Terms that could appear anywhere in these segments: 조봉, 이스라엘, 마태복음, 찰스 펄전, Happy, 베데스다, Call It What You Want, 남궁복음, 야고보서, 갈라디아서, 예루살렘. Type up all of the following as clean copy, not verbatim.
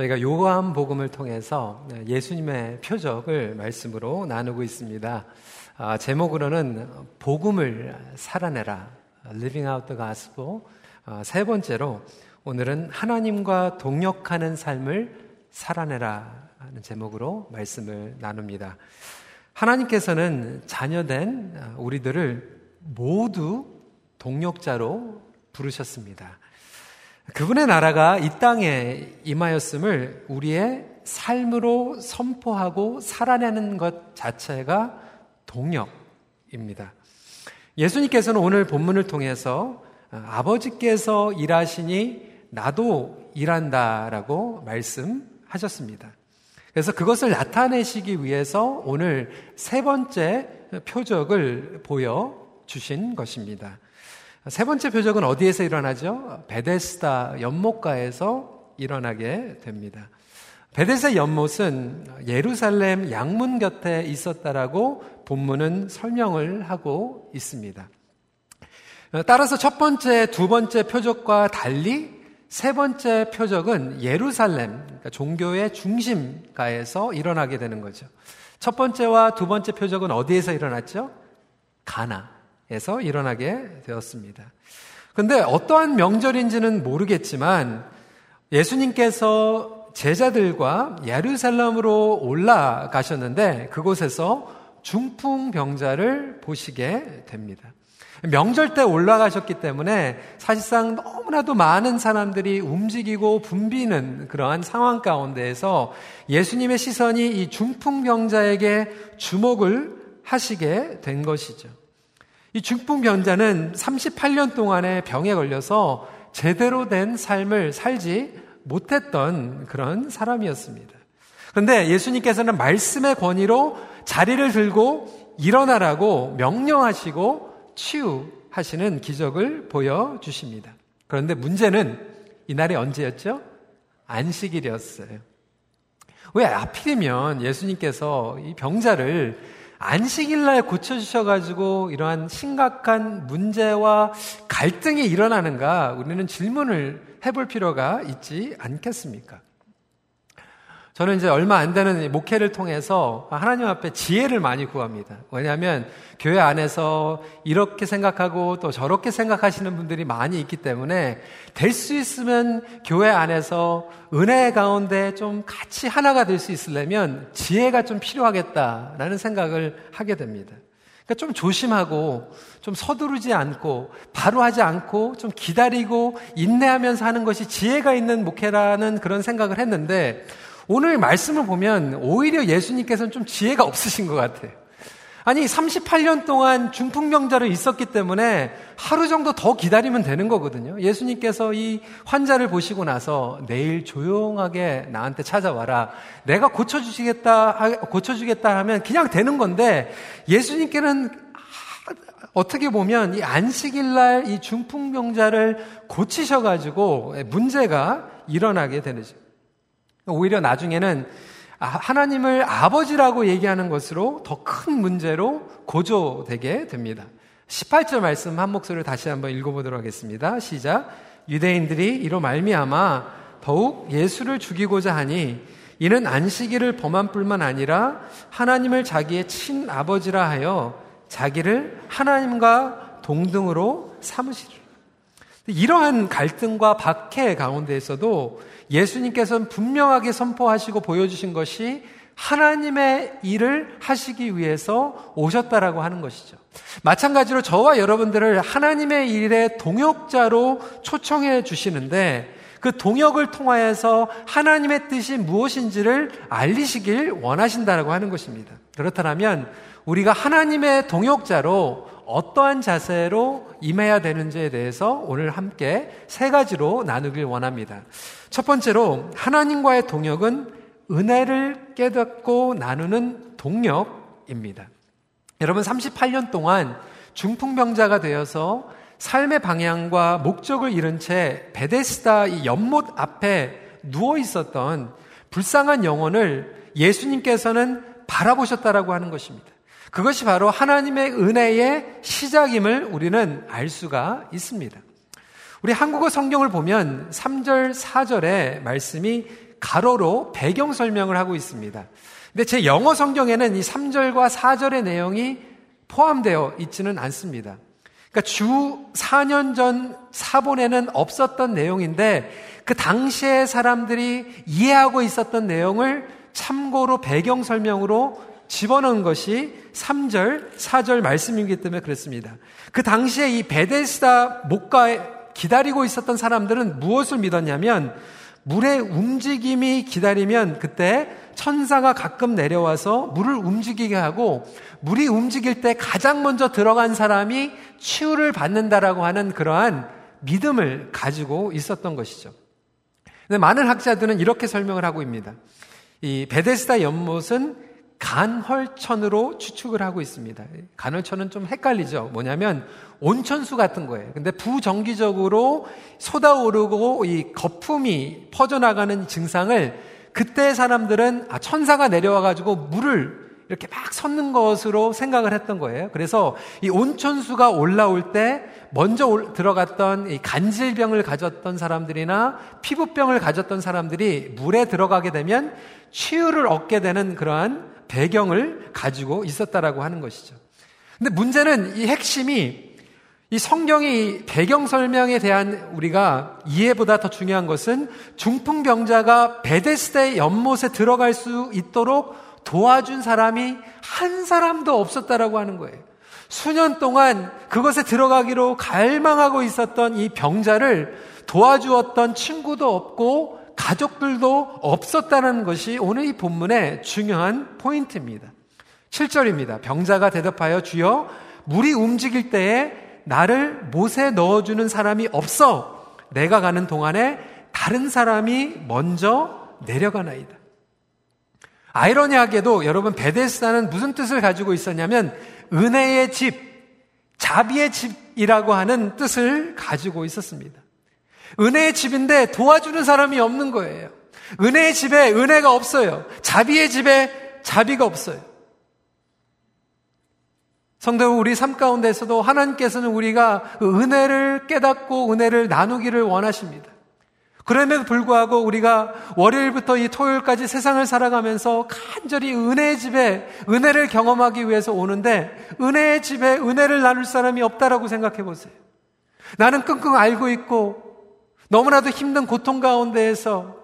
저희가 요한복음을 통해서 예수님의 표적을 말씀으로 나누고 있습니다. 제목으로는 복음을 살아내라, Living out the Gospel. 세 번째로 오늘은 하나님과 동역하는 삶을 살아내라 하는 제목으로 말씀을 나눕니다. 하나님께서는 자녀된 우리들을 모두 동역자로 부르셨습니다. 그분의 나라가 이 땅에 임하였음을 우리의 삶으로 선포하고 살아내는 것 자체가 동역입니다. 예수님께서는 오늘 본문을 통해서 아버지께서 일하시니 나도 일한다라고 말씀하셨습니다. 그래서 그것을 나타내시기 위해서 오늘 세 번째 표적을 보여주신 것입니다. 세 번째 표적은 어디에서 일어나죠? 베데스다 연못가에서 일어나게 됩니다. 베데스다 연못은 예루살렘 양문 곁에 있었다라고 본문은 설명을 하고 있습니다. 따라서 첫 번째, 두 번째 표적과 달리 세 번째 표적은 예루살렘, 그러니까 종교의 중심가에서 일어나게 되는 거죠. 첫 번째와 두 번째 표적은 어디에서 일어났죠? 가나에서 일어나게 되었습니다. 그런데 어떠한 명절인지는 모르겠지만 예수님께서 제자들과 예루살렘으로 올라가셨는데 그곳에서 중풍병자를 보시게 됩니다. 명절 때 올라가셨기 때문에 사실상 너무나도 많은 사람들이 움직이고 붐비는 그러한 상황 가운데에서 예수님의 시선이 이 중풍병자에게 주목을 하시게 된 것이죠. 이 중풍병자는 38년 동안의 병에 걸려서 제대로 된 삶을 살지 못했던 그런 사람이었습니다. 그런데 예수님께서는 말씀의 권위로 자리를 들고 일어나라고 명령하시고 치유하시는 기적을 보여주십니다. 그런데 문제는 이날이 언제였죠? 안식일이었어요. 왜 하필이면 예수님께서 이 병자를 안식일날 고쳐주셔가지고 이러한 심각한 문제와 갈등이 일어나는가, 우리는 질문을 해볼 필요가 있지 않겠습니까? 저는 이제 얼마 안 되는 목회를 통해서 하나님 앞에 지혜를 많이 구합니다. 왜냐하면 교회 안에서 이렇게 생각하고 또 저렇게 생각하시는 분들이 많이 있기 때문에 될 수 있으면 교회 안에서 은혜 가운데 좀 같이 하나가 될 수 있으려면 지혜가 좀 필요하겠다라는 생각을 하게 됩니다. 그러니까 좀 조심하고 좀 서두르지 않고 바로 하지 않고 좀 기다리고 인내하면서 하는 것이 지혜가 있는 목회라는 그런 생각을 했는데 오늘 말씀을 보면 오히려 예수님께서는 좀 지혜가 없으신 것 같아요. 아니 38년 동안 중풍병자로 있었기 때문에 하루 정도 더 기다리면 되는 거거든요. 예수님께서 이 환자를 보시고 나서 내일 조용하게 나한테 찾아와라, 내가 고쳐주겠다 하면 그냥 되는 건데 예수님께는 어떻게 보면 이 안식일날 이 중풍병자를 고치셔가지고 문제가 일어나게 되는 거죠. 오히려 나중에는 하나님을 아버지라고 얘기하는 것으로 더 큰 문제로 고조되게 됩니다. 18절 말씀 한 목소리를 다시 한번 읽어보도록 하겠습니다. 시작. 유대인들이 이로 말미암아 더욱 예수를 죽이고자 하니 이는 안식일을 범한 뿐만 아니라 하나님을 자기의 친아버지라 하여 자기를 하나님과 동등으로 삼으시리라. 이러한 갈등과 박해 가운데에서도 예수님께서는 분명하게 선포하시고 보여주신 것이 하나님의 일을 하시기 위해서 오셨다라고 하는 것이죠. 마찬가지로 저와 여러분들을 하나님의 일의 동역자로 초청해 주시는데 그 동역을 통하여서 하나님의 뜻이 무엇인지를 알리시길 원하신다라고 하는 것입니다. 그렇다면 우리가 하나님의 동역자로 어떠한 자세로 임해야 되는지에 대해서 오늘 함께 세 가지로 나누길 원합니다. 첫 번째로 하나님과의 동역은 은혜를 깨닫고 나누는 동역입니다. 여러분 38년 동안 중풍병자가 되어서 삶의 방향과 목적을 잃은 채 베데스다 이 연못 앞에 누워 있었던 불쌍한 영혼을 예수님께서는 바라보셨다라고 하는 것입니다. 그것이 바로 하나님의 은혜의 시작임을 우리는 알 수가 있습니다. 우리 한국어 성경을 보면 3절, 4절의 말씀이 가로로 배경 설명을 하고 있습니다. 근데 제 영어 성경에는 이 3절과 4절의 내용이 포함되어 있지는 않습니다. 그러니까 주 4년 전 사본에는 없었던 내용인데 그 당시의 사람들이 이해하고 있었던 내용을 참고로 배경 설명으로 집어넣은 것이 3절, 4절 말씀이기 때문에 그렇습니다. 그 당시에 이 베데스다 못가에 기다리고 있었던 사람들은 무엇을 믿었냐면 물의 움직임이 기다리면 그때 천사가 가끔 내려와서 물을 움직이게 하고 물이 움직일 때 가장 먼저 들어간 사람이 치유를 받는다라고 하는 그러한 믿음을 가지고 있었던 것이죠. 근데 많은 학자들은 이렇게 설명을 하고 있습니다. 이 베데스다 연못은 간헐천으로 추측을 하고 있습니다. 간헐천은 좀 헷갈리죠. 뭐냐면 온천수 같은 거예요. 근데 부정기적으로 솟아오르고 이 거품이 퍼져나가는 증상을 그때 사람들은 천사가 내려와가지고 물을 이렇게 막 솟는 것으로 생각을 했던 거예요. 그래서 이 온천수가 올라올 때 먼저 들어갔던 이 간질병을 가졌던 사람들이나 피부병을 가졌던 사람들이 물에 들어가게 되면 치유를 얻게 되는 그러한 배경을 가지고 있었다라고 하는 것이죠. 근데 문제는 이 핵심이 이 성경의 배경 설명에 대한 우리가 이해보다 더 중요한 것은 중풍병자가 베데스다의 연못에 들어갈 수 있도록 도와준 사람이 한 사람도 없었다라고 하는 거예요. 수년 동안 그것에 들어가기로 갈망하고 있었던 이 병자를 도와주었던 친구도 없고 가족들도 없었다는 것이 오늘 이 본문의 중요한 포인트입니다. 7절입니다. 병자가 대답하여 주여 물이 움직일 때에 나를 못에 넣어주는 사람이 없어 내가 가는 동안에 다른 사람이 먼저 내려가나이다. 아이러니하게도 여러분 베데스다는 무슨 뜻을 가지고 있었냐면 은혜의 집, 자비의 집이라고 하는 뜻을 가지고 있었습니다. 은혜의 집인데 도와주는 사람이 없는 거예요. 은혜의 집에 은혜가 없어요. 자비의 집에 자비가 없어요. 성도 우리 삶 가운데서도 하나님께서는 우리가 은혜를 깨닫고 은혜를 나누기를 원하십니다. 그럼에도 불구하고 우리가 월요일부터 이 토요일까지 세상을 살아가면서 간절히 은혜의 집에 은혜를 경험하기 위해서 오는데 은혜의 집에 은혜를 나눌 사람이 없다라고 생각해 보세요. 나는 끙끙 앓고 있고 너무나도 힘든 고통 가운데에서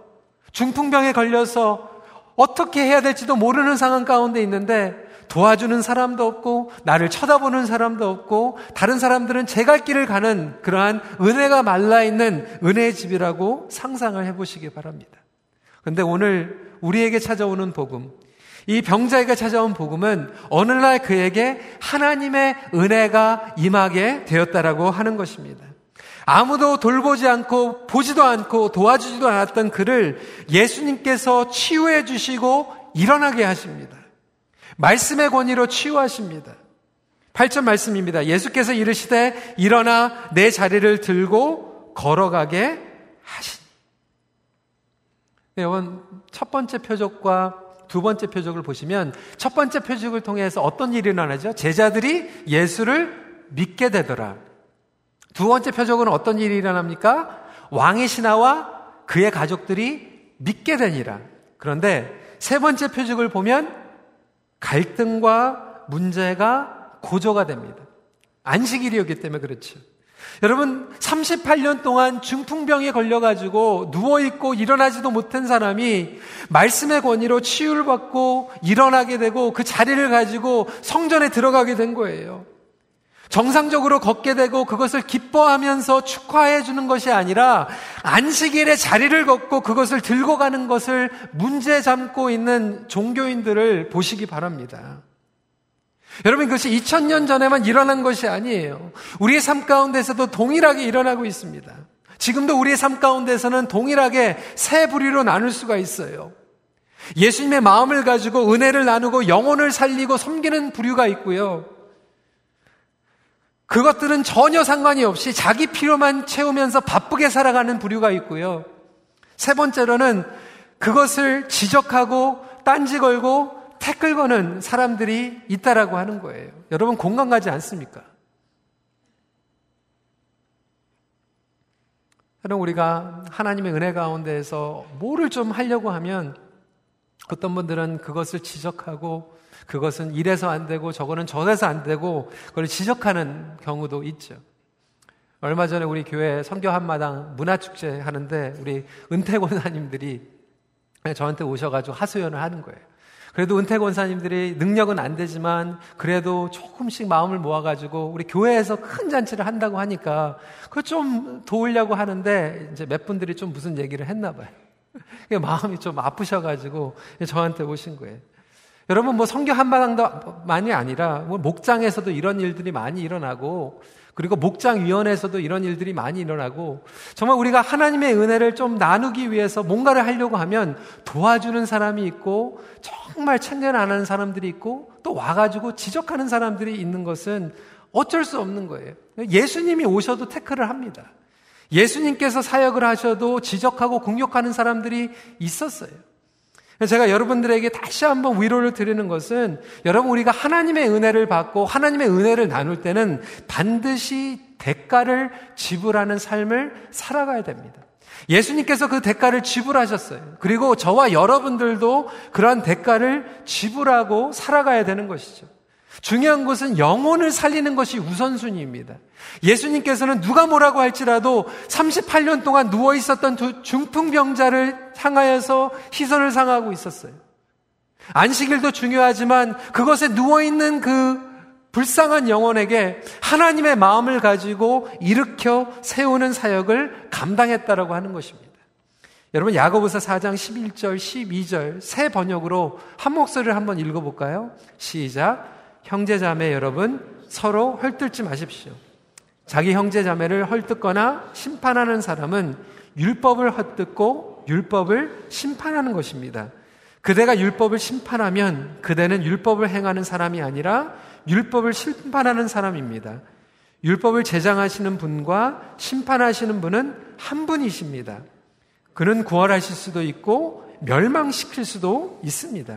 중풍병에 걸려서 어떻게 해야 될지도 모르는 상황 가운데 있는데 도와주는 사람도 없고 나를 쳐다보는 사람도 없고 다른 사람들은 제 갈 길을 가는 그러한 은혜가 말라있는 은혜의 집이라고 상상을 해보시기 바랍니다. 그런데 오늘 우리에게 찾아오는 복음, 이 병자에게 찾아온 복음은 어느 날 그에게 하나님의 은혜가 임하게 되었다라고 하는 것입니다. 아무도 돌보지 않고 보지도 않고 도와주지도 않았던 그를 예수님께서 치유해 주시고 일어나게 하십니다. 말씀의 권위로 치유하십니다. 8절 말씀입니다. 예수께서 이르시되 일어나 내 자리를 들고 걸어가게 하시니. 여러분 첫 번째 표적과 두 번째 표적을 보시면 첫 번째 표적을 통해서 어떤 일이 일어나죠? 제자들이 예수를 믿게 되더라. 두 번째 표적은 어떤 일이 일어납니까? 왕의 신하와 그의 가족들이 믿게 되니라. 그런데 세 번째 표적을 보면 갈등과 문제가 고조가 됩니다. 안식일이었기 때문에 그렇죠. 여러분 38년 동안 중풍병에 걸려가지고 누워있고 일어나지도 못한 사람이 말씀의 권위로 치유를 받고 일어나게 되고 그 자리를 가지고 성전에 들어가게 된 거예요. 정상적으로 걷게 되고 그것을 기뻐하면서 축하해 주는 것이 아니라 안식일의 자리를 걷고 그것을 들고 가는 것을 문제 삼고 있는 종교인들을 보시기 바랍니다. 여러분 그것이 2000년 전에만 일어난 것이 아니에요. 우리의 삶 가운데서도 동일하게 일어나고 있습니다. 지금도 우리의 삶 가운데서는 동일하게 세 부류로 나눌 수가 있어요. 예수님의 마음을 가지고 은혜를 나누고 영혼을 살리고 섬기는 부류가 있고요. 그것들은 전혀 상관이 없이 자기 필요만 채우면서 바쁘게 살아가는 부류가 있고요. 세 번째로는 그것을 지적하고 딴지 걸고 태클 거는 사람들이 있다라고 하는 거예요. 여러분 공감 가지 않습니까? 여러분, 우리가 하나님의 은혜 가운데에서 뭐를 좀 하려고 하면 어떤 분들은 그것을 지적하고 그것은 이래서 안 되고 저거는 저래서 안 되고 그걸 지적하는 경우도 있죠. 얼마 전에 우리 교회 선교 한마당 문화축제 하는데 우리 은퇴 권사님들이 저한테 오셔가지고 하소연을 하는 거예요. 그래도 은퇴 권사님들이 능력은 안 되지만 그래도 조금씩 마음을 모아가지고 우리 교회에서 큰 잔치를 한다고 하니까 그걸 좀 도우려고 하는데 이제 몇 분들이 좀 무슨 얘기를 했나 봐요. 마음이 좀 아프셔가지고 저한테 오신 거예요. 여러분, 뭐 선교 한마당만이 아니라 뭐 목장에서도 이런 일들이 많이 일어나고 그리고 목장위원회에서도 이런 일들이 많이 일어나고 정말 우리가 하나님의 은혜를 좀 나누기 위해서 뭔가를 하려고 하면 도와주는 사람이 있고 정말 챙겨나가는 사람들이 있고 또 와가지고 지적하는 사람들이 있는 것은 어쩔 수 없는 거예요. 예수님이 오셔도 태클을 합니다. 예수님께서 사역을 하셔도 지적하고 공격하는 사람들이 있었어요. 제가 여러분들에게 다시 한번 위로를 드리는 것은 여러분, 우리가 하나님의 은혜를 받고 하나님의 은혜를 나눌 때는 반드시 대가를 지불하는 삶을 살아가야 됩니다. 예수님께서 그 대가를 지불하셨어요. 그리고 저와 여러분들도 그러한 대가를 지불하고 살아가야 되는 것이죠. 중요한 것은 영혼을 살리는 것이 우선순위입니다. 예수님께서는 누가 뭐라고 할지라도 38년 동안 누워 있었던 두 중풍병자를 향하여서 시선을 상하고 있었어요. 안식일도 중요하지만 그것에 누워있는 그 불쌍한 영혼에게 하나님의 마음을 가지고 일으켜 세우는 사역을 감당했다라고 하는 것입니다. 여러분, 야고보서 4장 11절, 12절 새 번역으로 한 목소리를 한번 읽어볼까요? 시작! 형제자매 여러분, 서로 헐뜯지 마십시오. 자기 형제자매를 헐뜯거나 심판하는 사람은 율법을 헐뜯고 율법을 심판하는 것입니다. 그대가 율법을 심판하면 그대는 율법을 행하는 사람이 아니라 율법을 심판하는 사람입니다. 율법을 제정하시는 분과 심판하시는 분은 한 분이십니다. 그는 구원하실 수도 있고 멸망시킬 수도 있습니다.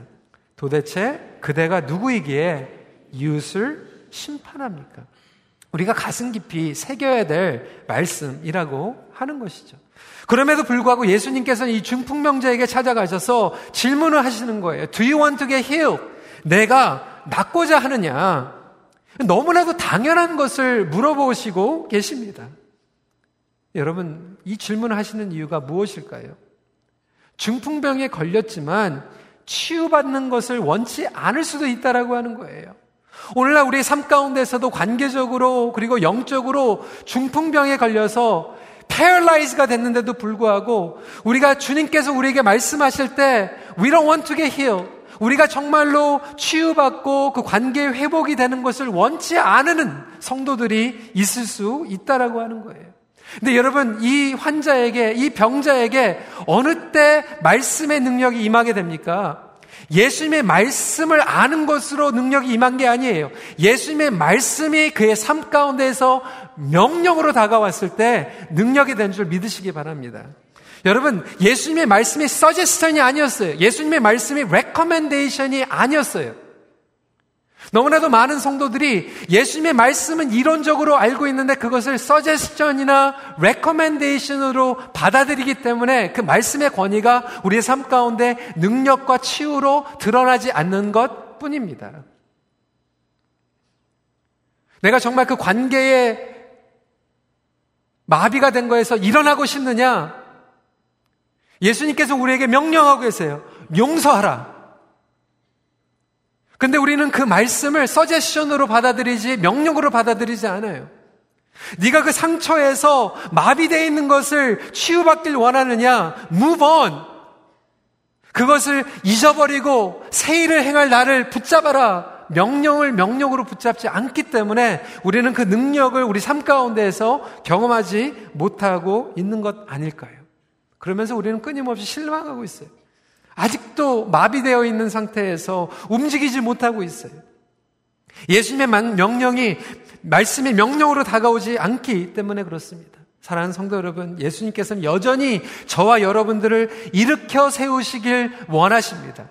도대체 그대가 누구이기에 이웃을 심판합니까? 우리가 가슴 깊이 새겨야 될 말씀이라고 하는 것이죠. 그럼에도 불구하고 예수님께서는 이 중풍병자에게 찾아가셔서 질문을 하시는 거예요. Do you want to get healed? 내가 낫고자 하느냐? 너무나도 당연한 것을 물어보시고 계십니다. 여러분, 이 질문을 하시는 이유가 무엇일까요? 중풍병에 걸렸지만 치유받는 것을 원치 않을 수도 있다라고 하는 거예요. 오늘날 우리의 삶 가운데서도 관계적으로 그리고 영적으로 중풍병에 걸려서 paralyzed가 됐는데도 불구하고 우리가 주님께서 우리에게 말씀하실 때 We don't want to get healed. 우리가 정말로 치유받고 그 관계 회복이 되는 것을 원치 않는 성도들이 있을 수 있다라고 하는 거예요. 근데 여러분, 이 환자에게, 이 병자에게 어느 때 말씀의 능력이 임하게 됩니까? 예수님의 말씀을 아는 것으로 능력이 임한 게 아니에요. 예수님의 말씀이 그의 삶 가운데에서 명령으로 다가왔을 때 능력이 된 줄 믿으시기 바랍니다. 여러분, 예수님의 말씀이 서제스턴이 아니었어요. 예수님의 말씀이 레커멘데이션이 아니었어요. 너무나도 많은 성도들이 예수님의 말씀은 이론적으로 알고 있는데 그것을 서제스천이나 레커멘데이션으로 받아들이기 때문에 그 말씀의 권위가 우리의 삶 가운데 능력과 치유로 드러나지 않는 것뿐입니다. 내가 정말 그 관계에 마비가 된 거에서 일어나고 싶느냐? 예수님께서 우리에게 명령하고 계세요. 용서하라. 근데 우리는 그 말씀을 서제션으로 받아들이지 명령으로 받아들이지 않아요. 네가 그 상처에서 마비되어 있는 것을 치유받길 원하느냐? Move on! 그것을 잊어버리고 새 일을 행할 나를 붙잡아라. 명령을 명령으로 붙잡지 않기 때문에 우리는 그 능력을 우리 삶 가운데에서 경험하지 못하고 있는 것 아닐까요? 그러면서 우리는 끊임없이 실망하고 있어요. 아직도 마비되어 있는 상태에서 움직이지 못하고 있어요. 예수님의 명령이 말씀이 명령으로 다가오지 않기 때문에 그렇습니다. 사랑하는 성도 여러분, 예수님께서는 여전히 저와 여러분들을 일으켜 세우시길 원하십니다.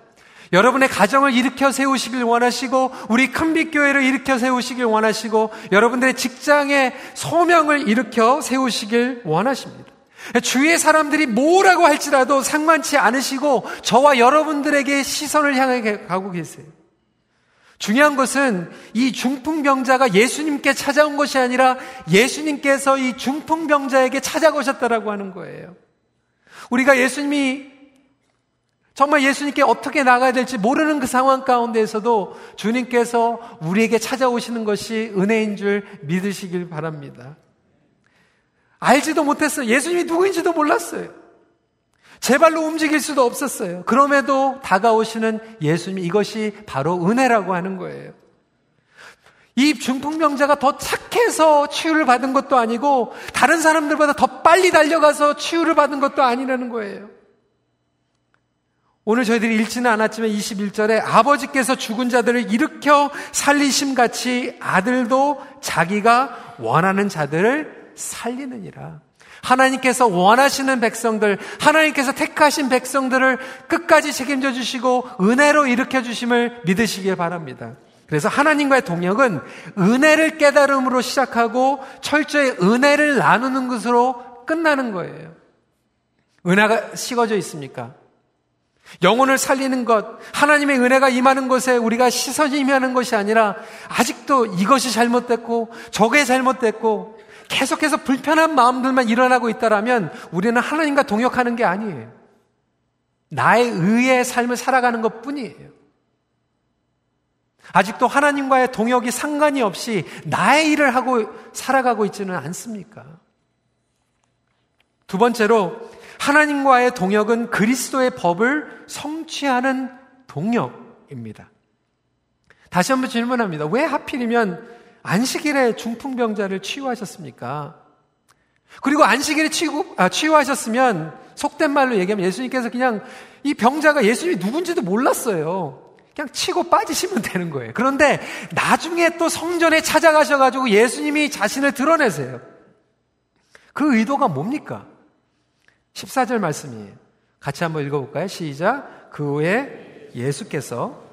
여러분의 가정을 일으켜 세우시길 원하시고 우리 큰빛교회를 일으켜 세우시길 원하시고 여러분들의 직장의 소명을 일으켜 세우시길 원하십니다. 주위의 사람들이 뭐라고 할지라도 상관치 않으시고 저와 여러분들에게 시선을 향해 가고 계세요. 중요한 것은 이 중풍병자가 예수님께 찾아온 것이 아니라 예수님께서 이 중풍병자에게 찾아오셨다라고 하는 거예요. 우리가 예수님이 정말 예수님께 어떻게 나가야 될지 모르는 그 상황 가운데에서도 주님께서 우리에게 찾아오시는 것이 은혜인 줄 믿으시길 바랍니다. 알지도 못했어요. 예수님이 누구인지도 몰랐어요. 제 발로 움직일 수도 없었어요. 그럼에도 다가오시는 예수님, 이것이 바로 은혜라고 하는 거예요. 이 중풍병자가 더 착해서 치유를 받은 것도 아니고 다른 사람들보다 더 빨리 달려가서 치유를 받은 것도 아니라는 거예요. 오늘 저희들이 읽지는 않았지만 21절에 아버지께서 죽은 자들을 일으켜 살리심같이 아들도 자기가 원하는 자들을 살리느니라. 하나님께서 원하시는 백성들, 하나님께서 택하신 백성들을 끝까지 책임져 주시고 은혜로 일으켜 주심을 믿으시길 바랍니다. 그래서 하나님과의 동역은 은혜를 깨달음으로 시작하고 철저히 은혜를 나누는 것으로 끝나는 거예요. 은혜가 식어져 있습니까? 영혼을 살리는 것, 하나님의 은혜가 임하는 것에 우리가 시선이 임하는 것이 아니라 아직도 이것이 잘못됐고 저게 잘못됐고 계속해서 불편한 마음들만 일어나고 있다라면 우리는 하나님과 동역하는 게 아니에요. 나에 의해 삶을 살아가는 것 뿐이에요. 아직도 하나님과의 동역이 상관이 없이 나의 일을 하고 살아가고 있지는 않습니까? 두 번째로, 하나님과의 동역은 그리스도의 법을 성취하는 동역입니다. 다시 한번 질문합니다. 왜 하필이면 안식일에 중풍병자를 치유하셨습니까? 그리고 안식일에 치유하셨으면 속된 말로 얘기하면 예수님께서 그냥 이 병자가 예수님이 누군지도 몰랐어요. 그냥 치고 빠지시면 되는 거예요. 그런데 나중에 또 성전에 찾아가셔가지고 예수님이 자신을 드러내세요. 그 의도가 뭡니까? 14절 말씀이에요. 같이 한번 읽어볼까요? 시작. 그 후에 예수께서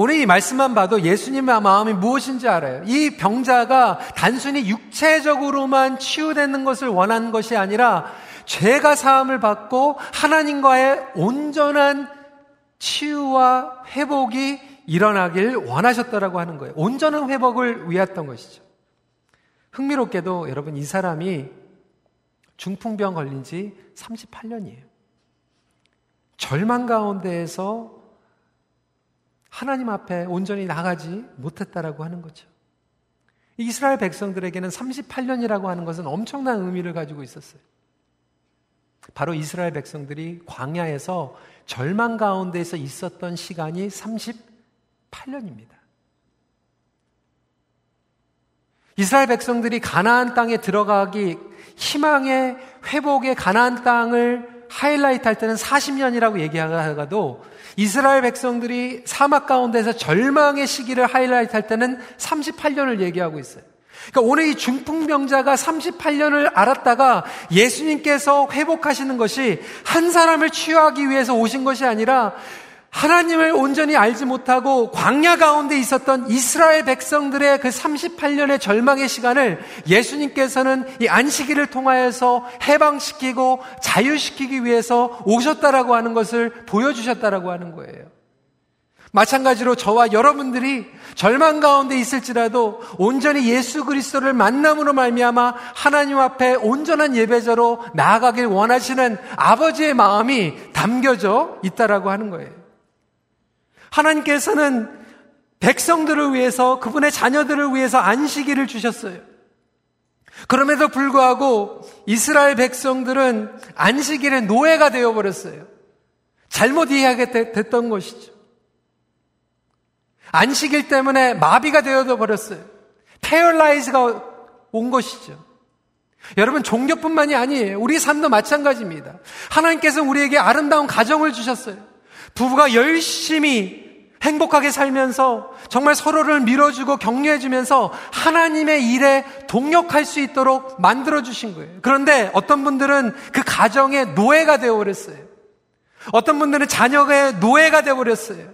오늘 이 말씀만 봐도 예수님의 마음이 무엇인지 알아요. 이 병자가 단순히 육체적으로만 치유되는 것을 원하는 것이 아니라 죄가 사함을 받고 하나님과의 온전한 치유와 회복이 일어나길 원하셨다라고 하는 거예요. 온전한 회복을 위했던 것이죠. 흥미롭게도 여러분, 이 사람이 중풍병 걸린 지 38년이에요. 절망 가운데에서 하나님 앞에 온전히 나가지 못했다라고 하는 거죠. 이스라엘 백성들에게는 38년이라고 하는 것은 엄청난 의미를 가지고 있었어요. 바로 이스라엘 백성들이 광야에서 절망 가운데에서 있었던 시간이 38년입니다. 이스라엘 백성들이 가나안 땅에 들어가기, 희망의 회복의 가나안 땅을 하이라이트 할 때는 40년이라고 얘기하다가도 이스라엘 백성들이 사막 가운데서 절망의 시기를 하이라이트 할 때는 38년을 얘기하고 있어요. 그러니까 오늘 이 중풍병자가 38년을 알았다가 예수님께서 회복하시는 것이 한 사람을 치유하기 위해서 오신 것이 아니라 하나님을 온전히 알지 못하고 광야 가운데 있었던 이스라엘 백성들의 그 38년의 절망의 시간을 예수님께서는 이 안식일을 통하여서 해방시키고 자유시키기 위해서 오셨다라고 하는 것을 보여주셨다라고 하는 거예요. 마찬가지로 저와 여러분들이 절망 가운데 있을지라도 온전히 예수 그리스도를 만남으로 말미암아 하나님 앞에 온전한 예배자로 나아가길 원하시는 아버지의 마음이 담겨져 있다라고 하는 거예요. 하나님께서는 백성들을 위해서, 그분의 자녀들을 위해서 안식일을 주셨어요. 그럼에도 불구하고 이스라엘 백성들은 안식일의 노예가 되어버렸어요. 잘못 이해하게 됐던 것이죠. 안식일 때문에 마비가 되어버렸어요. 패럴라이즈가 온 것이죠. 여러분, 종교뿐만이 아니에요. 우리 삶도 마찬가지입니다. 하나님께서 우리에게 아름다운 가정을 주셨어요. 부부가 열심히 행복하게 살면서 정말 서로를 밀어주고 격려해주면서 하나님의 일에 동역할 수 있도록 만들어주신 거예요. 그런데 어떤 분들은 그 가정의 노예가 되어버렸어요. 어떤 분들은 자녀의 노예가 되어버렸어요.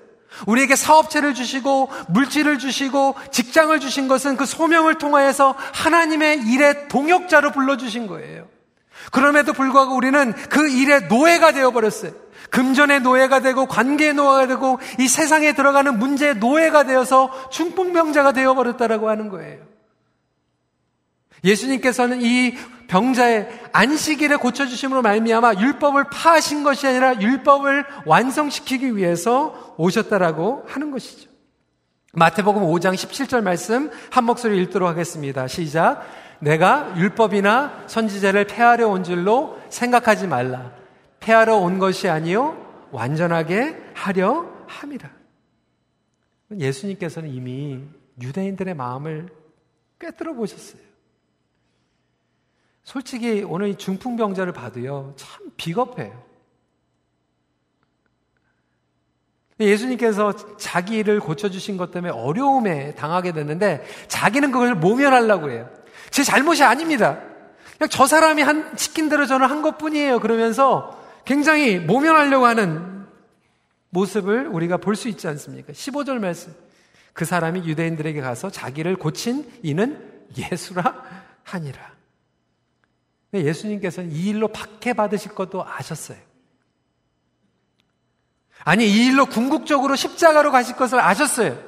우리에게 사업체를 주시고 물질을 주시고 직장을 주신 것은 그 소명을 통하여서 하나님의 일의 동역자로 불러주신 거예요. 그럼에도 불구하고 우리는 그 일의 노예가 되어버렸어요. 금전의 노예가 되고 관계의 노예가 되고 이 세상에 들어가는 문제의 노예가 되어서 중풍병자가 되어버렸다라고 하는 거예요. 예수님께서는 이 병자의 안식일에 고쳐주심으로 말미암아 율법을 파하신 것이 아니라 율법을 완성시키기 위해서 오셨다라고 하는 것이죠. 마태복음 5장 17절 말씀 한 목소리 읽도록 하겠습니다. 시작. 내가 율법이나 선지자를 폐하려 온 줄로 생각하지 말라. 폐하러 온 것이 아니요 완전하게 하려 함이라. 예수님께서는 이미 유대인들의 마음을 꿰뚫어 보셨어요. 솔직히 오늘 이 중풍병자를 봐도요 참 비겁해요. 예수님께서 자기 일을 고쳐주신 것 때문에 어려움에 당하게 됐는데 자기는 그걸 모면하려고 해요. 제 잘못이 아닙니다. 그냥 저 사람이 한 시킨 대로 저는 한 것뿐이에요. 그러면서 굉장히 모면하려고 하는 모습을 우리가 볼 수 있지 않습니까? 15절 말씀. 그 사람이 유대인들에게 가서 자기를 고친 이는 예수라 하니라. 예수님께서는 이 일로 박해받으실 것도 아셨어요. 아니, 이 일로 궁극적으로 십자가로 가실 것을 아셨어요.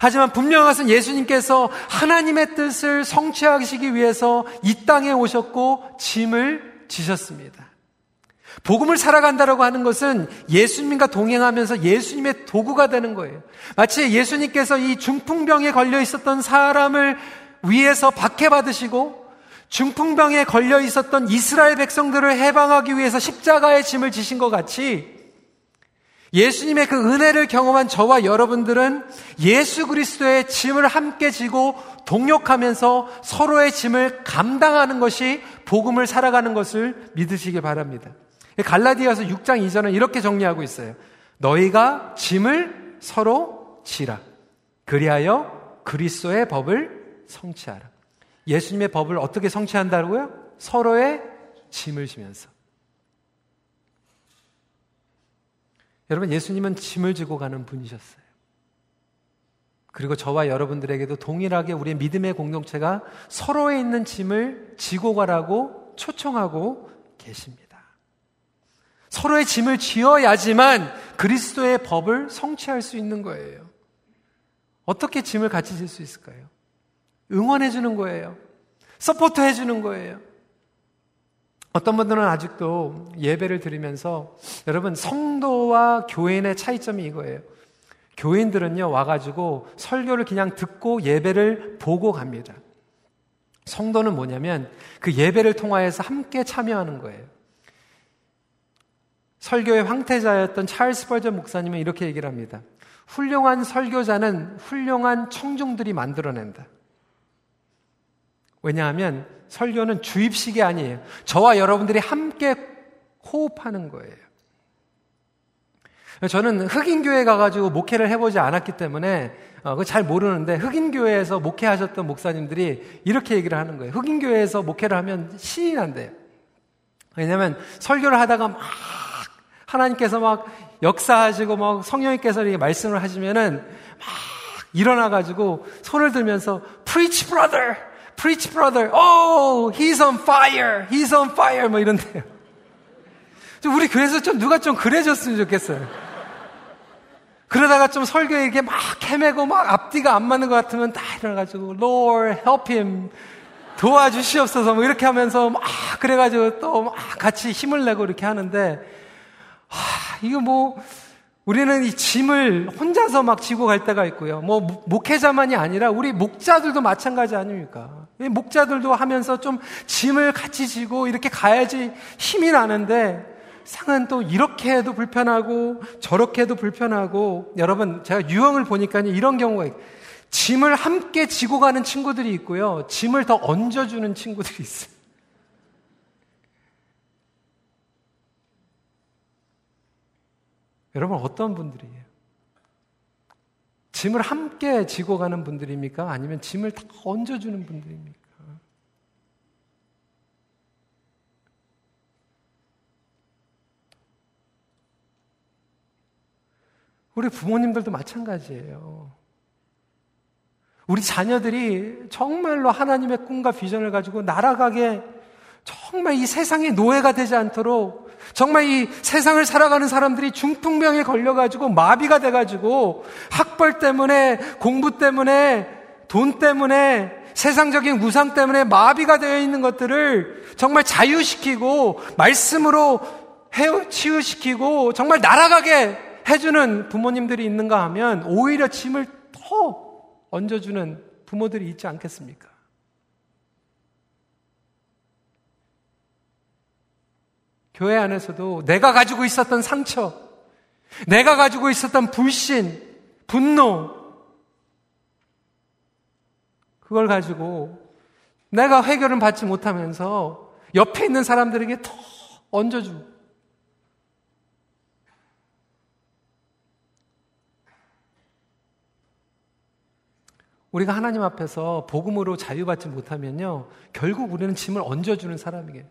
하지만 분명한 것은 예수님께서 하나님의 뜻을 성취하시기 위해서 이 땅에 오셨고 짐을 지셨습니다. 복음을 살아간다라고 하는 것은 예수님과 동행하면서 예수님의 도구가 되는 거예요. 마치 예수님께서 이 중풍병에 걸려 있었던 사람을 위해서 박해받으시고 중풍병에 걸려 있었던 이스라엘 백성들을 해방하기 위해서 십자가의 짐을 지신 것 같이 예수님의 그 은혜를 경험한 저와 여러분들은 예수 그리스도의 짐을 함께 지고 동역하면서 서로의 짐을 감당하는 것이 복음을 살아가는 것을 믿으시기 바랍니다. 갈라디아서 6장 2절은 이렇게 정리하고 있어요. 너희가 짐을 서로 지라. 그리하여 그리스도의 법을 성취하라. 예수님의 법을 어떻게 성취한다고요? 서로의 짐을 지면서. 여러분, 예수님은 짐을 지고 가는 분이셨어요. 그리고 저와 여러분들에게도 동일하게 우리의 믿음의 공동체가 서로에 있는 짐을 지고 가라고 초청하고 계십니다. 서로의 짐을 지어야지만 그리스도의 법을 성취할 수 있는 거예요. 어떻게 짐을 같이 질 수 있을까요? 응원해 주는 거예요. 서포트 해 주는 거예요. 어떤 분들은 아직도 예배를 드리면서 여러분 성도와 교인의 차이점이 이거예요. 교인들은요 와가지고 설교를 그냥 듣고 예배를 보고 갑니다. 성도는 뭐냐면 그 예배를 통하여서 함께 참여하는 거예요. 설교의 황태자였던 찰스 펄전 목사님은 이렇게 얘기를 합니다. 훌륭한 설교자는 훌륭한 청중들이 만들어낸다. 왜냐하면 설교는 주입식이 아니에요. 저와 여러분들이 함께 호흡하는 거예요. 저는 흑인교회 가가지고 목회를 해보지 않았기 때문에 그거 잘 모르는데 흑인교회에서 목회하셨던 목사님들이 이렇게 얘기를 하는 거예요. 흑인교회에서 목회를 하면 시인 한대요. 왜냐하면 설교를 하다가 막 하나님께서 막 역사하시고 막 성령님께서 이렇게 말씀을 하시면은 막 일어나가지고 손을 들면서 Preach brother! Preach brother, oh, he's on fire, 뭐 이런데요. 우리 교회에서 좀 누가 좀 그래줬으면 좋겠어요. 그러다가 좀 설교에 이렇게 막 헤매고 막 앞뒤가 안 맞는 것 같으면 다 일어나가지고, Lord, help him, 도와주시옵소서, 뭐 이렇게 하면서 막 그래가지고 또 막 같이 힘을 내고 이렇게 하는데, 이거 뭐, 우리는 이 짐을 혼자서 막 지고 갈 때가 있고요. 뭐 목회자만이 아니라 우리 목자들도 마찬가지 아닙니까? 목자들도 하면서 좀 짐을 같이 지고 이렇게 가야지 힘이 나는데 상은 또 이렇게 해도 불편하고 저렇게 해도 불편하고 여러분 제가 유형을 보니까 이런 경우가 있어요. 짐을 함께 지고 가는 친구들이 있고요. 짐을 더 얹어주는 친구들이 있어요. 여러분 어떤 분들이에요? 짐을 함께 지고 가는 분들입니까? 아니면 짐을 다 얹어주는 분들입니까? 우리 부모님들도 마찬가지예요. 우리 자녀들이 정말로 하나님의 꿈과 비전을 가지고 날아가게, 정말 이 세상의 노예가 되지 않도록, 정말 이 세상을 살아가는 사람들이 중풍병에 걸려가지고 마비가 돼가지고 학벌 때문에, 공부 때문에, 돈 때문에, 세상적인 우상 때문에 마비가 되어 있는 것들을 정말 자유시키고 말씀으로 헤어치유시키고 정말 날아가게 해주는 부모님들이 있는가 하면, 오히려 짐을 더 얹어주는 부모들이 있지 않겠습니까? 교회 안에서도 내가 가지고 있었던 상처, 내가 가지고 있었던 불신, 분노, 그걸 가지고 내가 해결을 받지 못하면서 옆에 있는 사람들에게 더 얹어주고, 우리가 하나님 앞에서 복음으로 자유받지 못하면요, 결국 우리는 짐을 얹어주는 사람이에요.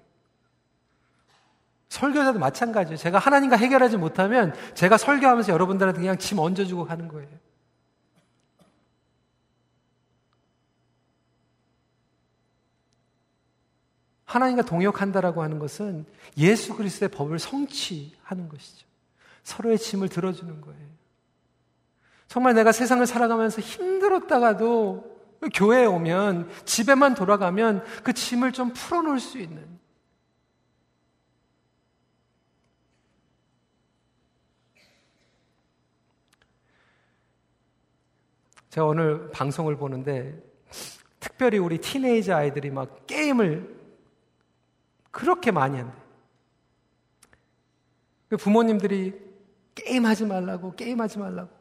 설교자도 마찬가지예요. 제가 하나님과 해결하지 못하면 제가 설교하면서 여러분들한테 그냥 짐 얹어주고 가는 거예요. 하나님과 동역한다라고 하는 것은 예수 그리스도의 법을 성취하는 것이죠. 서로의 짐을 들어주는 거예요. 정말 내가 세상을 살아가면서 힘들었다가도 교회에 오면, 집에만 돌아가면 그 짐을 좀 풀어놓을 수 있는, 제가 오늘 방송을 보는데 특별히 우리 티네이저 아이들이 막 게임을 그렇게 많이 한대. 부모님들이 게임하지 말라고, 게임하지 말라고.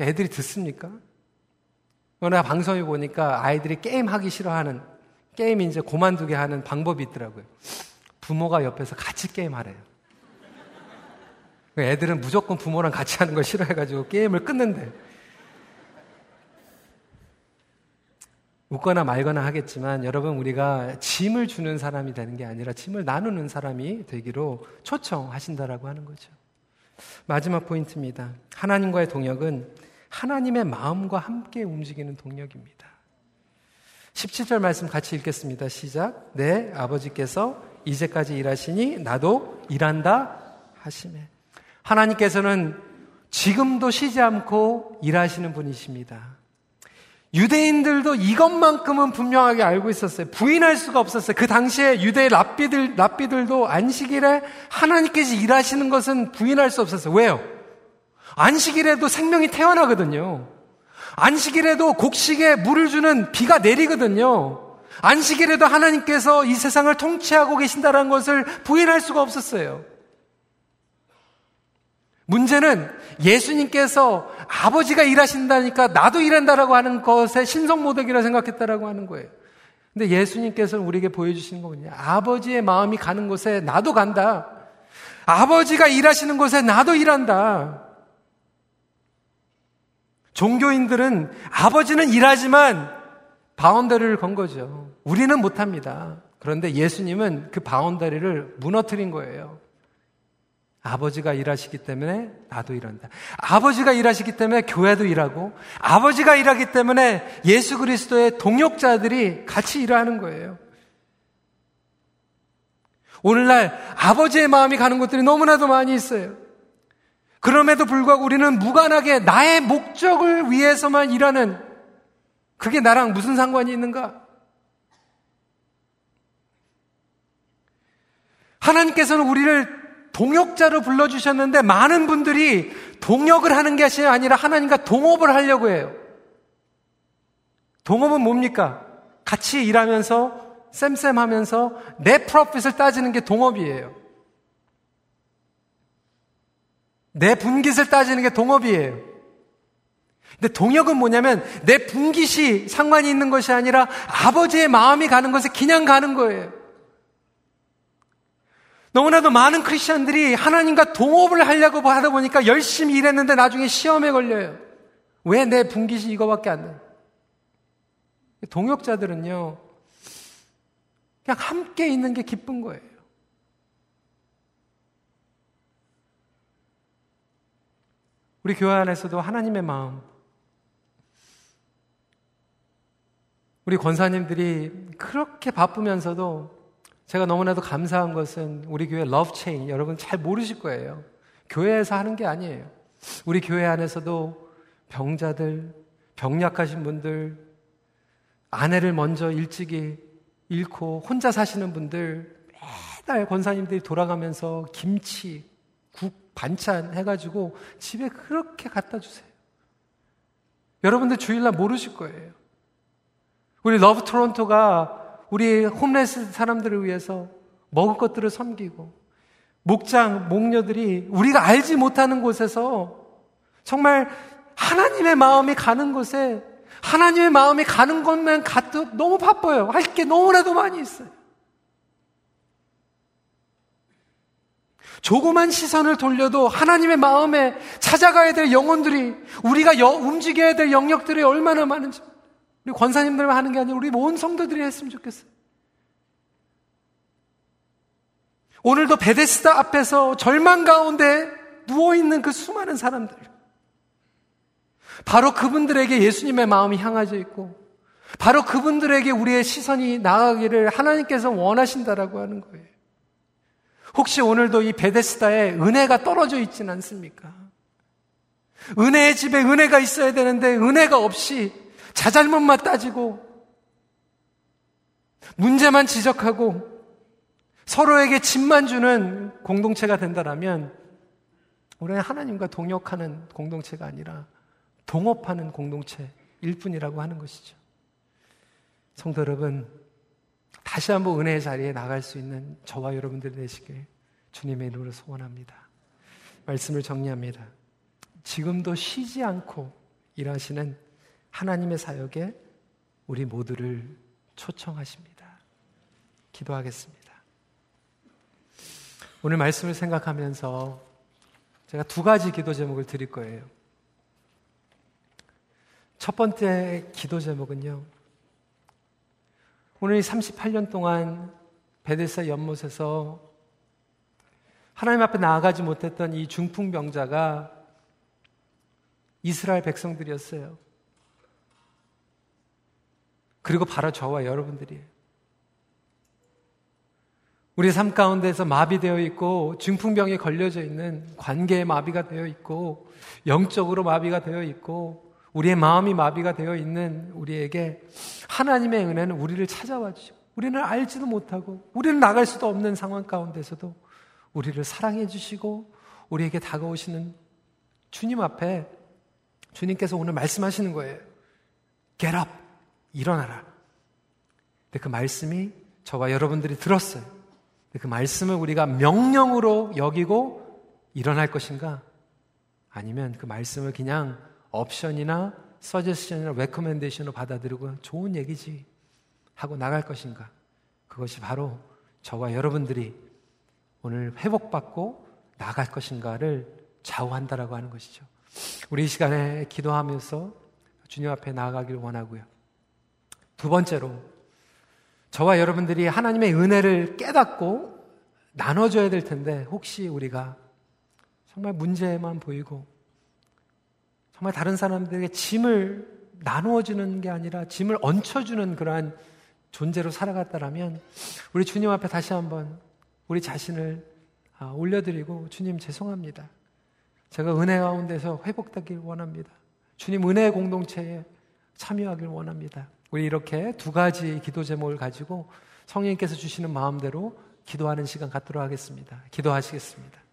애들이 듣습니까? 내가 방송에 보니까 아이들이 게임하기 싫어하는, 게임 이제 그만두게 하는 방법이 있더라고요. 부모가 옆에서 같이 게임하래요. 애들은 무조건 부모랑 같이 하는 걸 싫어해가지고 게임을 끊는데, 웃거나 말거나 하겠지만 여러분, 우리가 짐을 주는 사람이 되는 게 아니라 짐을 나누는 사람이 되기로 초청하신다라고 하는 거죠. 마지막 포인트입니다. 하나님과의 동역은 하나님의 마음과 함께 움직이는 동역입니다. 17절 말씀 같이 읽겠습니다. 시작. 네, 아버지께서 이제까지 일하시니 나도 일한다 하시네. 하나님께서는 지금도 쉬지 않고 일하시는 분이십니다. 유대인들도 이것만큼은 분명하게 알고 있었어요. 부인할 수가 없었어요. 그 당시에 유대의 랍비들도 안식일에 하나님께서 일하시는 것은 부인할 수 없었어요. 왜요? 안식일에도 생명이 태어나거든요. 안식일에도 곡식에 물을 주는 비가 내리거든요. 안식일에도 하나님께서 이 세상을 통치하고 계신다는 것을 부인할 수가 없었어요. 문제는 예수님께서 아버지가 일하신다니까 나도 일한다라고 하는 것에 신성모독이라 생각했다라고 하는 거예요. 근데 예수님께서는 우리에게 보여주시는 거 뭐냐? 아버지의 마음이 가는 곳에 나도 간다. 아버지가 일하시는 곳에 나도 일한다. 종교인들은 아버지는 일하지만 바운더리를 건 거죠. 우리는 못합니다. 그런데 예수님은 그 바운더리를 무너뜨린 거예요. 아버지가 일하시기 때문에 나도 일한다. 아버지가 일하시기 때문에 교회도 일하고, 아버지가 일하기 때문에 예수 그리스도의 동역자들이 같이 일하는 거예요. 오늘날 아버지의 마음이 가는 것들이 너무나도 많이 있어요. 그럼에도 불구하고 우리는 무관하게 나의 목적을 위해서만 일하는, 그게 나랑 무슨 상관이 있는가? 하나님께서는 우리를 동역자로 불러주셨는데 많은 분들이 동역을 하는 것이 아니라 하나님과 동업을 하려고 해요. 동업은 뭡니까? 같이 일하면서 쌤쌤하면서 내 프로핏을 따지는 게 동업이에요. 내 분깃을 따지는 게 동업이에요. 근데 동역은 뭐냐면 내 분깃이 상관이 있는 것이 아니라 아버지의 마음이 가는 것에 그냥 가는 거예요. 너무나도 많은 크리스천들이 하나님과 동업을 하려고 하다 보니까 열심히 일했는데 나중에 시험에 걸려요. 왜 내 분깃이 이거밖에 안 나요? 동역자들은요, 그냥 함께 있는 게 기쁜 거예요. 우리 교회 안에서도 하나님의 마음, 우리 권사님들이 그렇게 바쁘면서도 제가 너무나도 감사한 것은 우리 교회 러브 체인, 여러분 잘 모르실 거예요. 교회에서 하는 게 아니에요. 우리 교회 안에서도 병자들, 병약하신 분들, 아내를 먼저 일찍이 잃고 혼자 사시는 분들, 매달 권사님들이 돌아가면서 김치, 국, 반찬 해가지고 집에 그렇게 갖다 주세요. 여러분들 주일날 모르실 거예요. 우리 러브 토론토가 우리 홈레스 사람들을 위해서 먹을 것들을 섬기고, 목장, 목녀들이 우리가 알지 못하는 곳에서 정말 하나님의 마음이 가는 곳에, 하나님의 마음이 가는 것만 가도 너무 바빠요. 할 게 너무나도 많이 있어요. 조그만 시선을 돌려도 하나님의 마음에 찾아가야 될 영혼들이, 우리가 움직여야 될 영역들이 얼마나 많은지, 우리 권사님들만 하는 게 아니라 우리 모든 성도들이 했으면 좋겠어요. 오늘도 베데스다 앞에서 절망 가운데 누워있는 그 수많은 사람들, 바로 그분들에게 예수님의 마음이 향하여 있고, 바로 그분들에게 우리의 시선이 나아가기를 하나님께서 원하신다라고 하는 거예요. 혹시 오늘도 이 베데스다에 은혜가 떨어져 있지는 않습니까? 은혜의 집에 은혜가 있어야 되는데 은혜가 없이 자잘못만 따지고 문제만 지적하고 서로에게 짐만 주는 공동체가 된다라면, 우리는 하나님과 동역하는 공동체가 아니라 동업하는 공동체일 뿐이라고 하는 것이죠. 성도 여러분, 다시 한번 은혜의 자리에 나갈 수 있는 저와 여러분들 되시길 주님의 이름으로 소원합니다. 말씀을 정리합니다. 지금도 쉬지 않고 일하시는 하나님의 사역에 우리 모두를 초청하십니다. 기도하겠습니다. 오늘 말씀을 생각하면서 제가 두 가지 기도 제목을 드릴 거예요. 첫 번째 기도 제목은요, 오늘 38년 동안 베데스다 연못에서 하나님 앞에 나아가지 못했던 이 중풍병자가 이스라엘 백성들이었어요. 그리고 바로 저와 여러분들이에요. 우리 삶 가운데서 마비되어 있고, 중풍병에 걸려져 있는, 관계의 마비가 되어 있고, 영적으로 마비가 되어 있고, 우리의 마음이 마비가 되어 있는 우리에게 하나님의 은혜는 우리를 찾아와 주시고, 우리는 알지도 못하고 우리는 나갈 수도 없는 상황 가운데서도 우리를 사랑해 주시고 우리에게 다가오시는 주님 앞에 주님께서 오늘 말씀하시는 거예요. Get up, 일어나라. 근데 그 말씀이 저와 여러분들이 들었어요. 근데 그 말씀을 우리가 명령으로 여기고 일어날 것인가, 아니면 그 말씀을 그냥 옵션이나 서제스션이나 레코멘데이션으로 받아들이고 좋은 얘기지 하고 나갈 것인가. 그것이 바로 저와 여러분들이 오늘 회복받고 나갈 것인가를 좌우한다라고 하는 것이죠. 우리 이 시간에 기도하면서 주님 앞에 나아가길 원하고요. 두 번째로, 저와 여러분들이 하나님의 은혜를 깨닫고 나눠줘야 될 텐데, 혹시 우리가 정말 문제만 보이고 정말 다른 사람들에게 짐을 나누어주는 게 아니라 짐을 얹혀주는 그러한 존재로 살아갔다라면, 우리 주님 앞에 다시 한번 우리 자신을 올려드리고, 주님 죄송합니다. 제가 은혜 가운데서 회복되길 원합니다. 주님 은혜의 공동체에 참여하길 원합니다. 우리 이렇게 두 가지 기도 제목을 가지고 성령님께서 주시는 마음대로 기도하는 시간 갖도록 하겠습니다. 기도하시겠습니다.